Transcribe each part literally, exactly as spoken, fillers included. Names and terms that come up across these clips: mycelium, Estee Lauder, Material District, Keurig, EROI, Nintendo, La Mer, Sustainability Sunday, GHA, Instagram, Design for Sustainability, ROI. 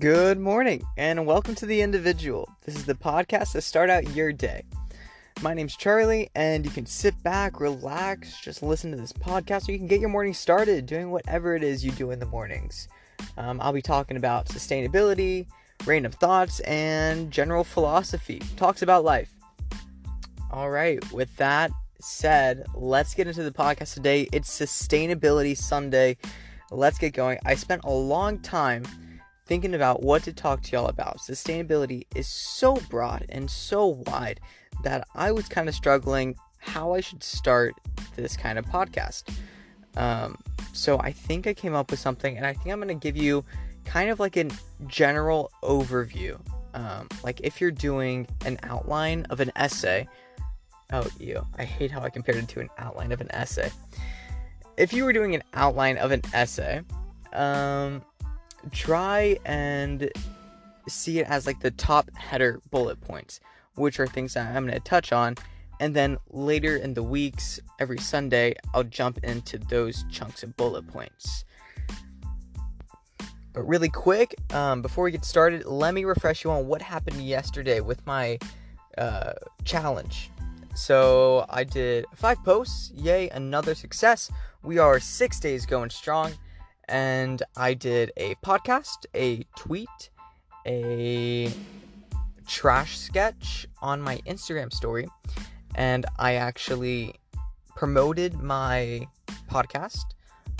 Good morning, and welcome to The Individual. This is the podcast to start out your day. My name's Charlie, and you can sit back, relax, just listen to this podcast, or you can get your morning started doing whatever it is you do in the mornings. Um, I'll be talking about sustainability, random thoughts, and general philosophy, talks about life. All right, with that said, let's get into the podcast today. It's Sustainability Sunday. Let's get going. I spent a long time thinking about what to talk to y'all about. Sustainability is so broad and so wide that I was kind of struggling how I should start this kind of podcast. Um, so I think I came up with something, and I think I'm going to give you kind of like a general overview. Um, like if you're doing an outline of an essay. Oh, ew. I hate how I compared it to an outline of an essay. If you were doing an outline of an essay, um... try and see it as like the top header bullet points, which are things that I'm going to touch on, and then later in the weeks, every Sunday, I'll jump into those chunks of bullet points. But really quick, um, before we get started, let me refresh you on what happened yesterday with my uh, challenge. So I did five posts, yay, another success. We are six days going strong. And I did a podcast, a tweet, a trash sketch on my Instagram story. And I actually promoted my podcast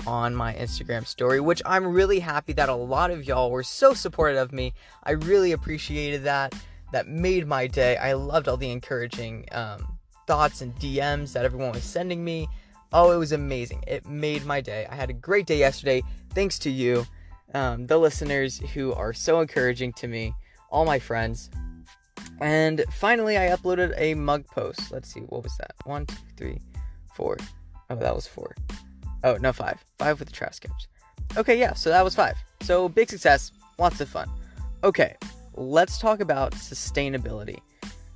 on my Instagram story, which I'm really happy that a lot of y'all were so supportive of me. I really appreciated that. That made my day. I loved all the encouraging um, thoughts and D Ms that everyone was sending me. Oh, it was amazing. It made my day. I had a great day yesterday, thanks to you, um, the listeners who are so encouraging to me, all my friends. And finally, I uploaded a mug post. Let's see, what was that? One, two, three, four. Oh, that was four. Oh, no, five. Five with the trash caps. Okay, yeah, so that was five. So, big success, lots of fun. Okay, let's talk about sustainability.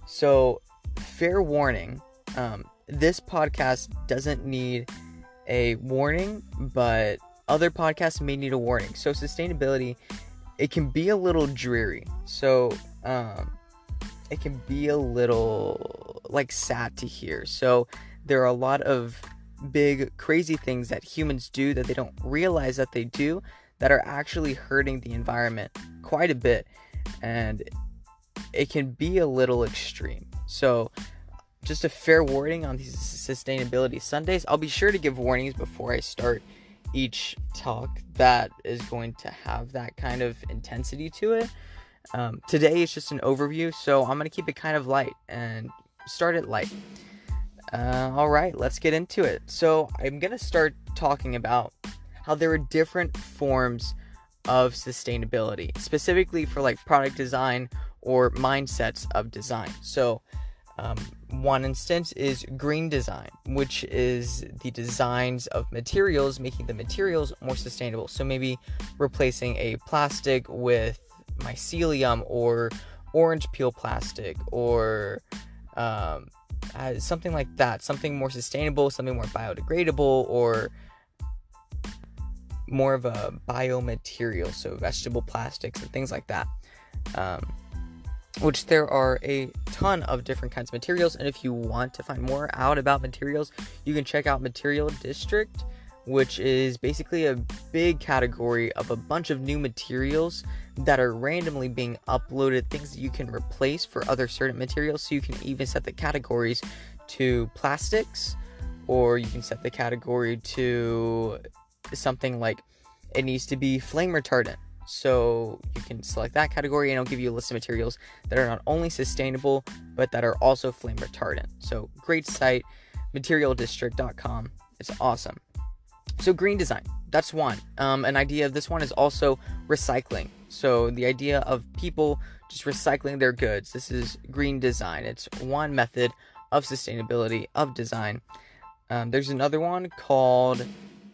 So, fair warning, um... this podcast doesn't need a warning, but other podcasts may need a warning. So sustainability, it can be a little dreary. So um, it can be a little like sad to hear. So there are a lot of big, crazy things that humans do that they don't realize that they do that are actually hurting the environment quite a bit. And it can be a little extreme. So just a fair warning on these Sustainability Sundays. I'll be sure to give warnings before I start each talk that is going to have that kind of intensity to it. Um, today is just an overview, so I'm going to keep it kind of light and start it light. Uh, all right, let's get into it. So I'm going to start talking about how there are different forms of sustainability, specifically for like product design or mindsets of design. So Um, one instance is green design, which is the designs of materials, making the materials more sustainable. So maybe replacing a plastic with mycelium or orange peel plastic or um, uh, something like that. Something more sustainable, something more biodegradable, or more of a biomaterial. So vegetable plastics and things like that. Um, which there are a ton of different kinds of materials, and if you want to find more out about materials, you can check out Material District, which is basically a big category of a bunch of new materials that are randomly being uploaded, things that you can replace for other certain materials. So you can even set the categories to plastics, or you can set the category to something like it needs to be flame retardant. So you can select that category, and it'll give you a list of materials that are not only sustainable, but that are also flame retardant. So great site, material district dot com. It's awesome. So green design, that's one. Um, an idea of this one is also recycling. So the idea of people just recycling their goods. This is green design. It's one method of sustainability of design. Um, there's another one called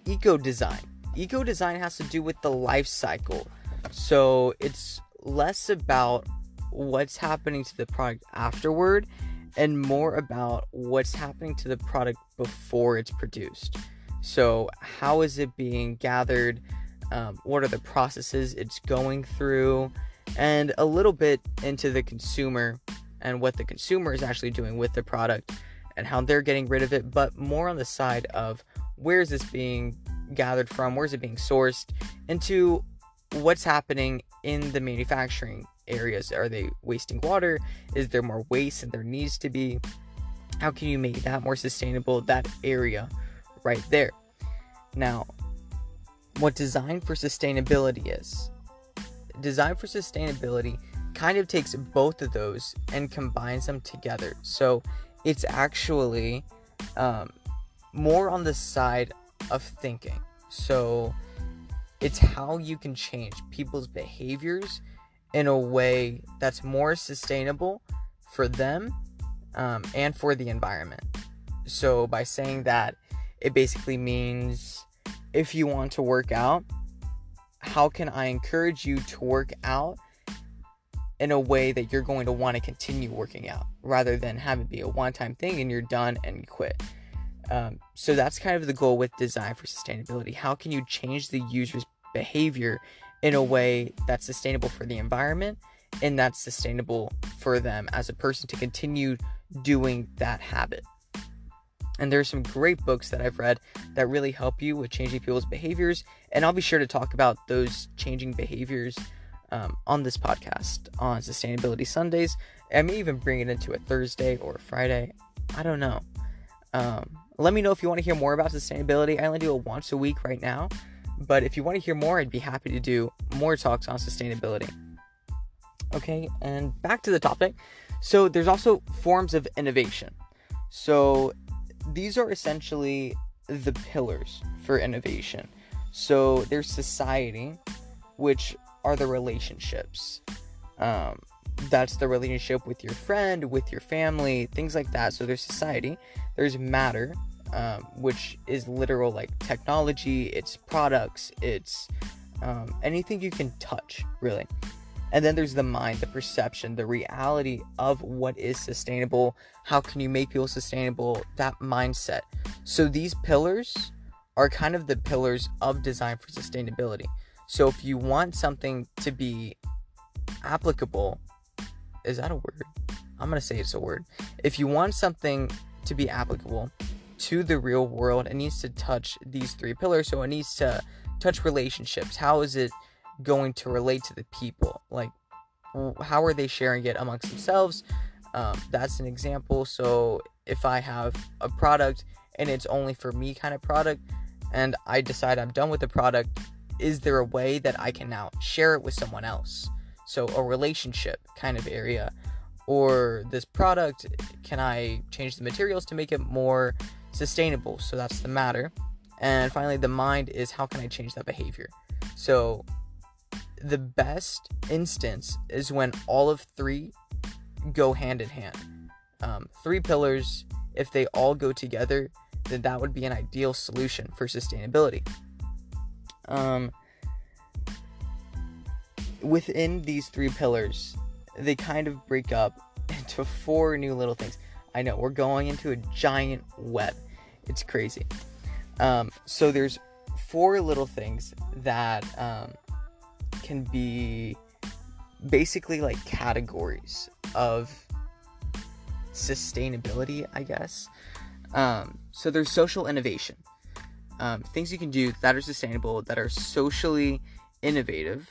eco-design. Eco-design has to do with the life cycle. So it's less about what's happening to the product afterward and more about what's happening to the product before it's produced. So how is it being gathered? um, what are the processes it's going through, and a little bit into the consumer and what the consumer is actually doing with the product and how they're getting rid of it, but more on the side of where is this being gathered from, where is it being sourced, into what's happening in the manufacturing areas. Are they wasting water? Is there more waste than there needs to be? How can you make that more sustainable, that area right there? Now, what Design for Sustainability is. Design for Sustainability kind of takes both of those and combines them together. So it's actually um, more on the side of thinking. So it's how you can change people's behaviors in a way that's more sustainable for them um, and for the environment. So by saying that, it basically means if you want to work out, how can I encourage you to work out in a way that you're going to want to continue working out, rather than have it be a one-time thing and you're done and you quit. Um, so that's kind of the goal with Design for Sustainability. How can you change the user's behavior in a way that's sustainable for the environment and that's sustainable for them as a person to continue doing that habit? And there's some great books that I've read that really help you with changing people's behaviors, and I'll be sure to talk about those changing behaviors um, on this podcast on Sustainability Sundays. I may even bring it into a Thursday or a Friday. I don't know. Um, let me know if you want to hear more about sustainability. I only do it once a week right now, but if you want to hear more, I'd be happy to do more talks on sustainability. Okay, and back to the topic. So there's also forms of innovation. So these are essentially the pillars for innovation. So there's society, which are the relationships. Um, that's the relationship with your friend, with your family, things like that. So there's society. There's matter, um, which is literal, like technology, it's products, it's um, anything you can touch, really. And then there's the mind, the perception, the reality of what is sustainable. How can you make people sustainable? That mindset. So these pillars are kind of the pillars of Design for Sustainability. So if you want something to be applicable, is that a word? I'm going to say it's a word. If you want something to be applicable to the real world, it needs to touch these three pillars. So it needs to touch relationships. How is it going to relate to the people? Like, how are they sharing it amongst themselves? Um, that's an example. So if I have a product and it's only for me kind of product, and I decide I'm done with the product, is there a way that I can now share it with someone else? So a relationship kind of area. Or this product, can I change the materials to make it more sustainable? So that's the matter. And finally, the mind is how can I change that behavior? So the best instance is when all of three go hand in hand. Um, three pillars, if they all go together, then that would be an ideal solution for sustainability. Um, within these three pillars, they kind of break up into four new little things. I know, we're going into a giant web. It's crazy. Um, so there's four little things that um, can be basically like categories of sustainability, I guess. Um, so there's social innovation. Um, things you can do that are sustainable, that are socially innovative,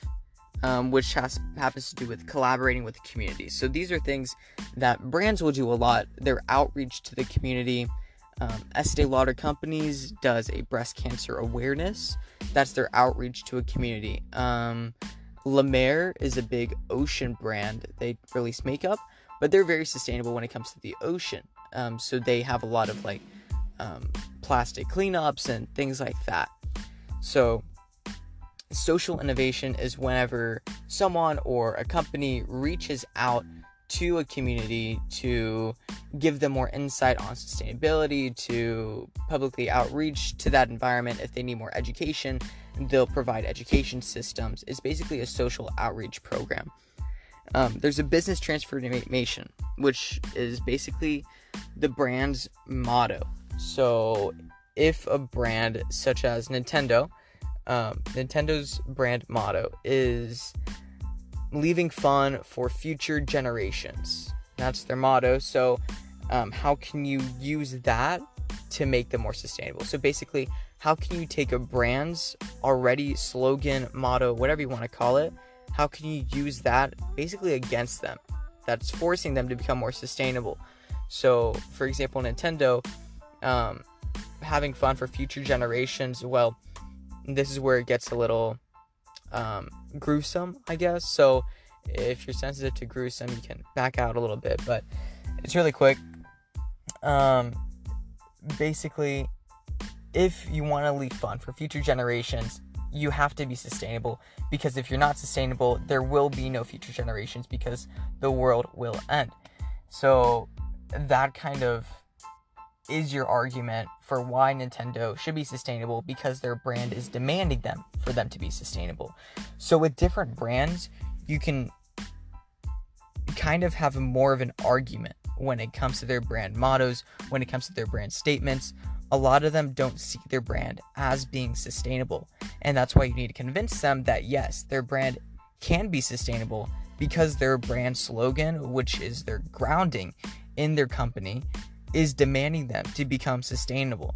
um, which has happens to do with collaborating with the community. So these are things that brands will do a lot. Their outreach to the community. Um, Estee Lauder Companies does a breast cancer awareness. That's their outreach to a community. Um, La Mer is a big ocean brand. They release makeup, but they're very sustainable when it comes to the ocean. Um, so they have a lot of like um, plastic cleanups and things like that. So social innovation is whenever someone or a company reaches out to a community to give them more insight on sustainability, to publicly outreach to that environment. If they need more education, they'll provide education systems. It's basically a social outreach program. Um, there's a business transformation, which is basically the brand's motto. So if a brand such as Nintendo Um, Nintendo's brand motto is leaving fun for future generations. That's their motto. So um, how can you use that to make them more sustainable? So basically, how can you take a brand's already slogan, motto, whatever you want to call it, how can you use that basically against them? That's forcing them to become more sustainable. So, for example, Nintendo, um, having fun for future generations, well, this is where it gets a little um, gruesome, I guess. So, if you're sensitive to gruesome, you can back out a little bit, but it's really quick. Um, basically, if you want to leave fun for future generations, you have to be sustainable, because if you're not sustainable, there will be no future generations because the world will end. So that kind of is your argument for why Nintendo should be sustainable, because their brand is demanding them for them to be sustainable. So with different brands, you can kind of have more of an argument when it comes to their brand mottos, when it comes to their brand statements. A lot of them don't see their brand as being sustainable, and that's why you need to convince them that yes, their brand can be sustainable, because their brand slogan, which is their grounding in their company, is demanding them to become sustainable.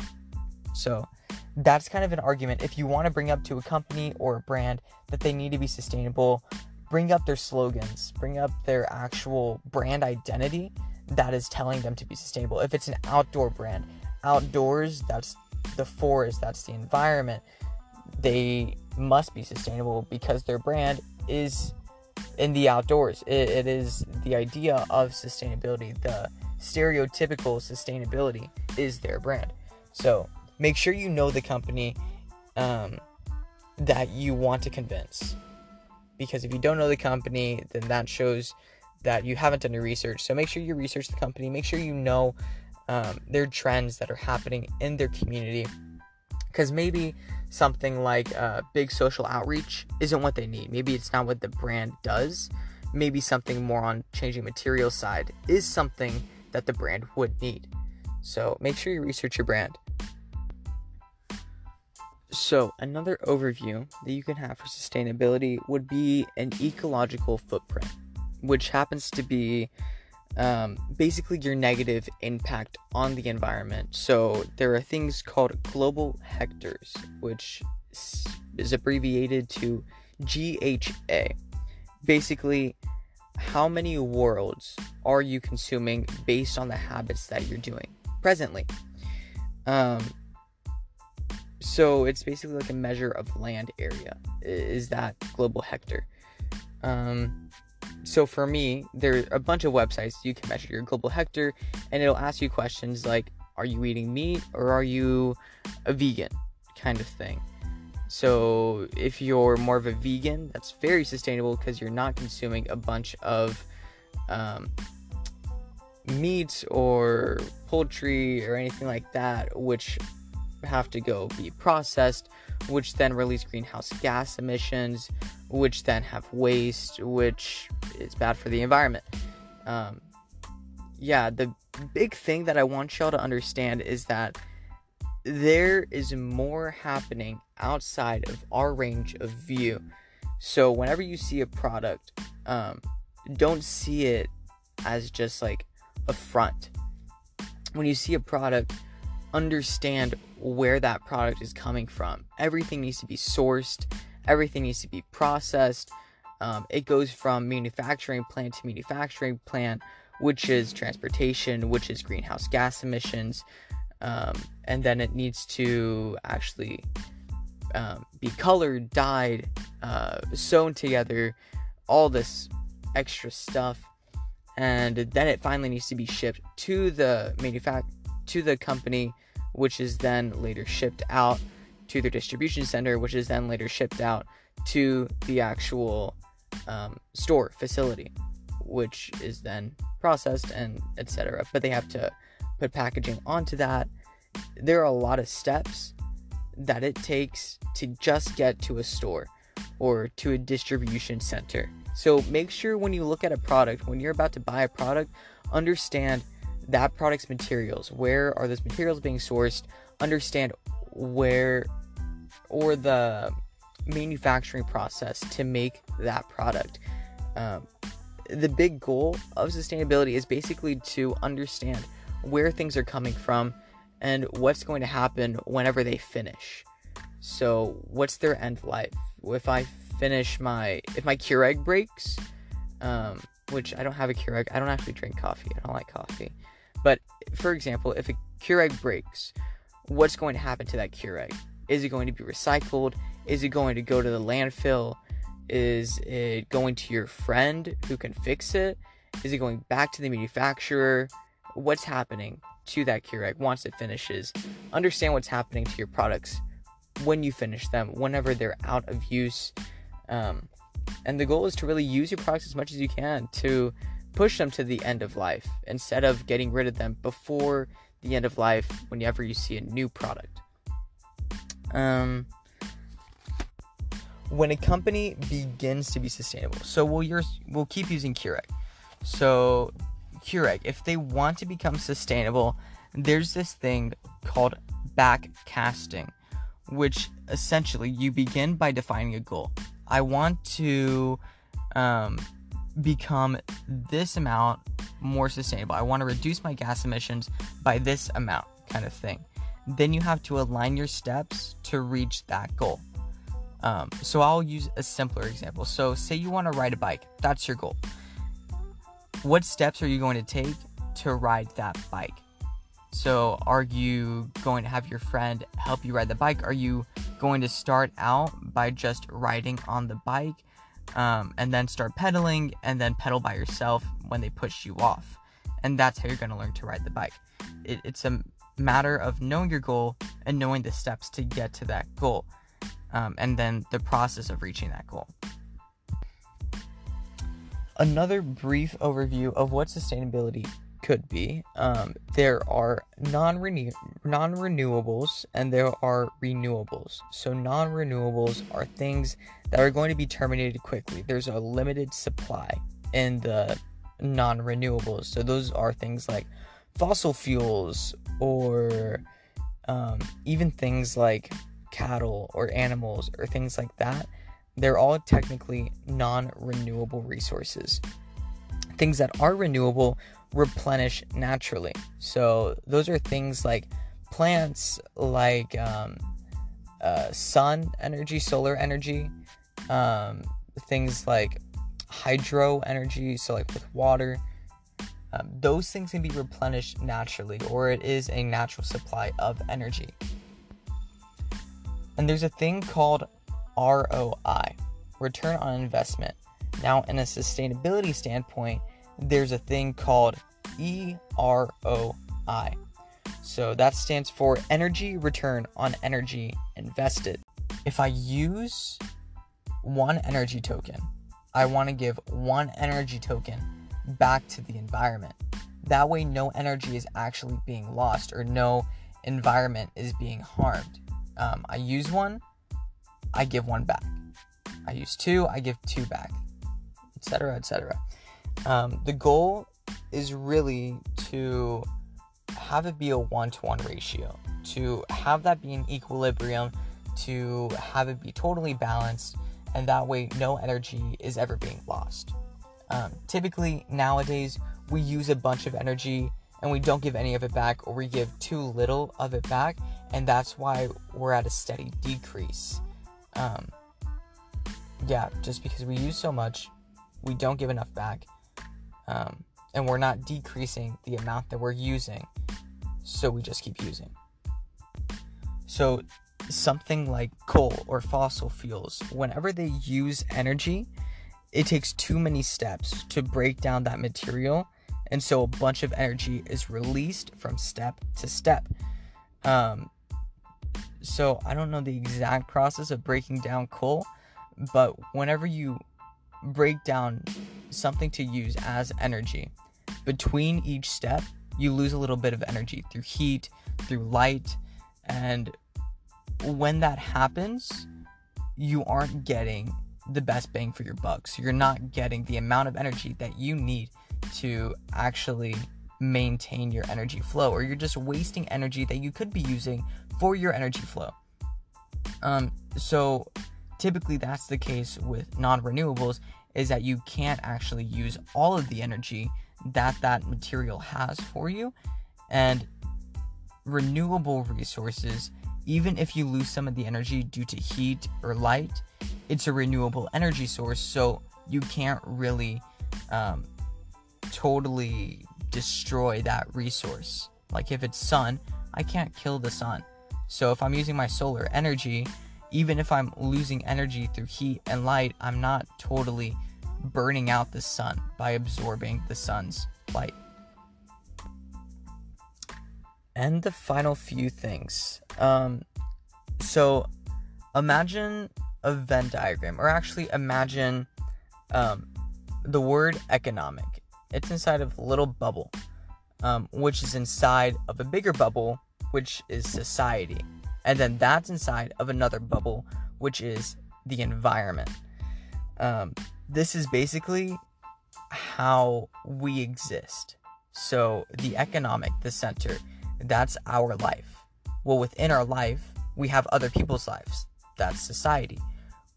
So that's kind of an argument. If you want to bring up to a company or a brand that they need to be sustainable, bring up their slogans, bring up their actual brand identity that is telling them to be sustainable. If it's an outdoor brand, outdoors, that's the forest, that's the environment. They must be sustainable because their brand is in the outdoors. It, it is the idea of sustainability. The stereotypical sustainability is their brand. So make sure you know the company um, that you want to convince, because if you don't know the company, then that shows that you haven't done your research. So make sure you research the company. Make sure you know Um, their trends that are happening in their community, because maybe something like uh, big social outreach isn't what they need. Maybe it's not what the brand does. Maybe something more on changing material side is something that the brand would need. So make sure you research your brand. So another overview that you can have for sustainability would be an ecological footprint, which happens to be Um, basically your negative impact on the environment. So there are things called global hectares, which is abbreviated to G H A. Basically, how many worlds are you consuming based on the habits that you're doing presently? Um, so it's basically like a measure of land area, is that global hectare. Um... So for me, there are a bunch of websites you can measure your global hectare, and it'll ask you questions like, are you eating meat or are you a vegan, kind of thing. So if you're more of a vegan, that's very sustainable because you're not consuming a bunch of um, meat or poultry or anything like that, which have to go be processed, which then release greenhouse gas emissions, which then have waste, which is bad for the environment. Um, yeah, the big thing that I want y'all to understand is that there is more happening outside of our range of view. So whenever you see a product, um, don't see it as just like a front. When you see a product, understand where that product is coming from. Everything needs to be sourced. Everything needs to be processed. Um, it goes from manufacturing plant to manufacturing plant, which is transportation, which is greenhouse gas emissions. Um, and then it needs to actually um, be colored, dyed, uh, sewn together, all this extra stuff. And then it finally needs to be shipped to the manufac- to the company, which is then later shipped out to their distribution center, which is then later shipped out to the actual um, store facility, which is then processed and et cetera. But they have to put packaging onto that. There are a lot of steps that it takes to just get to a store or to a distribution center. So make sure when you look at a product, when you're about to buy a product, understand that product's materials. Where are those materials being sourced? Understand where, or the manufacturing process to make that product. Um, the big goal of sustainability is basically to understand where things are coming from and what's going to happen whenever they finish. So what's their end life? If I finish my, if my Keurig breaks, um, which I don't have a Keurig, I don't actually drink coffee, I don't like coffee. But for example, if a Keurig breaks, what's going to happen to that Keurig? Is it going to be recycled? Is it going to go to the landfill? Is it going to your friend who can fix it? Is it going back to the manufacturer? What's happening to that Keurig once it finishes? Understand what's happening to your products when you finish them, whenever they're out of use. Um, and the goal is to really use your products as much as you can to push them to the end of life instead of getting rid of them before the end of life whenever you see a new product. Um, when a company begins to be sustainable, so we'll, use, we'll keep using Keurig. So Keurig, if they want to become sustainable, there's this thing called back casting, which essentially you begin by defining a goal. I want to um, become this amount more sustainable. I want to reduce my gas emissions by this amount, kind of thing. Then you have to align your steps to reach that goal. Um, so I'll use a simpler example. So say you want to ride a bike. That's your goal. What steps are you going to take to ride that bike? So are you going to have your friend help you ride the bike? Are you going to start out by just riding on the bike um, and then start pedaling and then pedal by yourself when they push you off? And that's how you're going to learn to ride the bike. It, it's a matter of knowing your goal and knowing the steps to get to that goal, um, and then the process of reaching that goal. Another brief overview of what sustainability could be. Um, there are non-renew- non-renewables and there are renewables. So non-renewables are things that are going to be terminated quickly. There's a limited supply in the non-renewables. So those are things like fossil fuels or um, even things like cattle or animals or things like that. They're all technically non-renewable resources. Things that are renewable replenish naturally. So those are things like plants, like um, uh, sun energy, solar energy, um, things like hydro energy, so like with water. Um, those things can be replenished naturally, or it is a natural supply of energy. And there's a thing called R O I, return on investment. Now, in a sustainability standpoint, there's a thing called E R O I. So that stands for energy return on energy invested. If I use one energy token, I want to give one energy token back to the environment. That way no energy is actually being lost or no environment is being harmed. Um, I use one, I give one back. I use two, I give two back, et cetera, et cetera. Um, the goal is really to have it be a one-to-one ratio, to have that be in equilibrium, to have it be totally balanced, and that way no energy is ever being lost. Um, typically, nowadays, we use a bunch of energy and we don't give any of it back, or we give too little of it back, and that's why we're at a steady decrease. Um, yeah, just because we use so much, we don't give enough back, um, and we're not decreasing the amount that we're using, so we just keep using. So something like coal or fossil fuels, whenever they use energy, it takes too many steps to break down that material, and so a bunch of energy is released from step to step. Um, so I don't know the exact process of breaking down coal, but whenever you break down something to use as energy, between each step, you lose a little bit of energy through heat, through light, and when that happens, you aren't getting the best bang for your buck. So you're not getting the amount of energy that you need to actually maintain your energy flow, or you're just wasting energy that you could be using for your energy flow. Um, so typically that's the case with non-renewables, is that you can't actually use all of the energy that that material has for you. And renewable resources, even if you lose some of the energy due to heat or light, it's a renewable energy source, so you can't really um, totally destroy that resource. Like if it's sun, I can't kill the sun. So if I'm using my solar energy, even if I'm losing energy through heat and light, I'm not totally burning out the sun by absorbing the sun's light. And the final few things. Um, so imagine a Venn diagram, or actually imagine um, the word economic. It's inside of a little bubble, um, which is inside of a bigger bubble, which is society. And then that's inside of another bubble, which is the environment. Um, this is basically how we exist. So the economic, the center, that's our life. Well, within our life, we have other people's lives. That's society.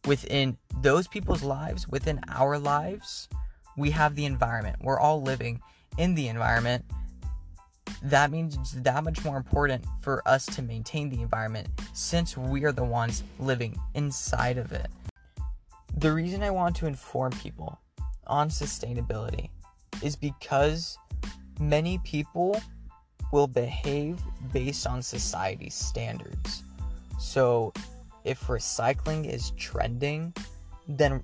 Within those people's lives, within our lives, we have the environment. We're all living in the environment. That means it's that much more important for us to maintain the environment, since we are the ones living inside of it. The reason I want to inform people on sustainability is because many people will behave based on society's standards. So if recycling is trending, then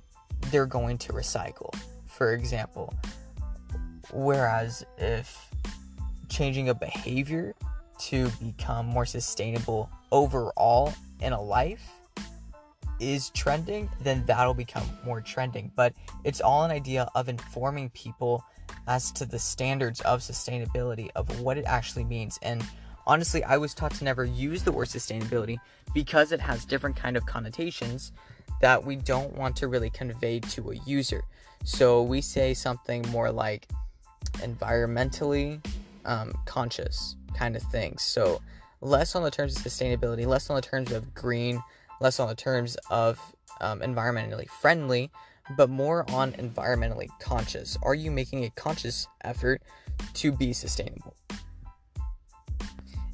they're going to recycle, for example. Whereas if changing a behavior to become more sustainable overall in a life is trending, then that'll become more trending. But it's all an idea of informing people as to the standards of sustainability, of what it actually means. And honestly, I was taught to never use the word sustainability because it has different kind of connotations that we don't want to really convey to a user. So we say something more like environmentally um, conscious kind of thing. So less on the terms of sustainability, less on the terms of green, less on the terms of um, environmentally friendly, but more on environmentally conscious. Are you making a conscious effort to be sustainable?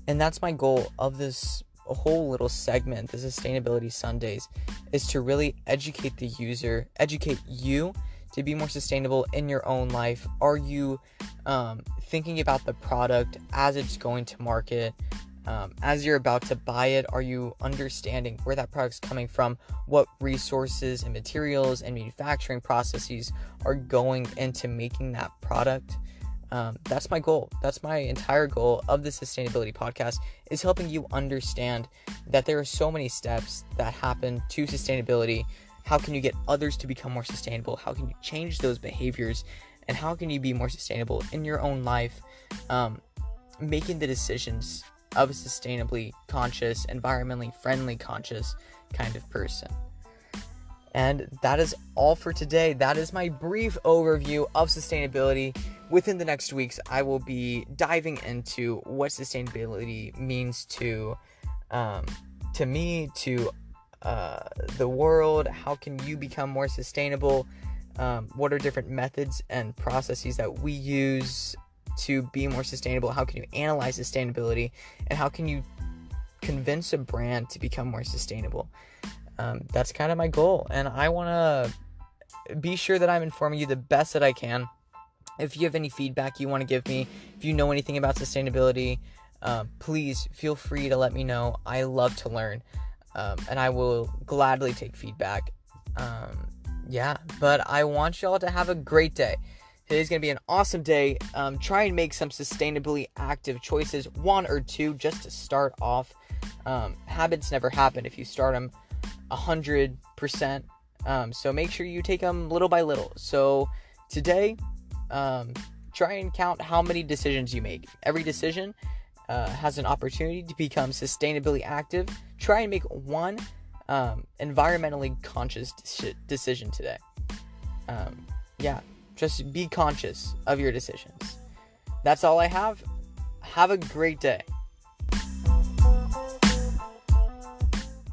And that's my goal of this whole little segment, the Sustainability Sundays, is to really educate the user, educate you to be more sustainable in your own life. Are you um, thinking about the product as it's going to market? Um, as you're about to buy it, are you understanding where that product's coming from, what resources and materials and manufacturing processes are going into making that product? Um, that's my goal. That's my entire goal of the Sustainability Podcast, is helping you understand that there are so many steps that happen to sustainability. How can you get others to become more sustainable? How can you change those behaviors? And how can you be more sustainable in your own life, um, making the decisions of a sustainably conscious, environmentally friendly, conscious kind of person. And that is all for today. That is my brief overview of sustainability. Within the next weeks, I will be diving into what sustainability means to um, to me, to uh, the world. How can you become more sustainable? Um, what are different methods and processes that we use to be more sustainable? How can you analyze sustainability, and how can you convince a brand to become more sustainable? Um, that's kind of my goal, and I want to be sure that I'm informing you the best that I can. If you have any feedback you want to give me, if you know anything about sustainability, um, please feel free to let me know. I love to learn, um, and I will gladly take feedback. Um, yeah, but I want y'all to have a great day. Today's going to be an awesome day. Um, try and make some sustainably active choices, one or two, just to start off. Um, habits never happen if you start them one hundred percent. Um, so make sure you take them little by little. So today, um, try and count how many decisions you make. Every decision uh, has an opportunity to become sustainably active. Try and make one um, environmentally conscious de- decision today. Um, yeah. Just be conscious of your decisions. That's all I have. Have a great day.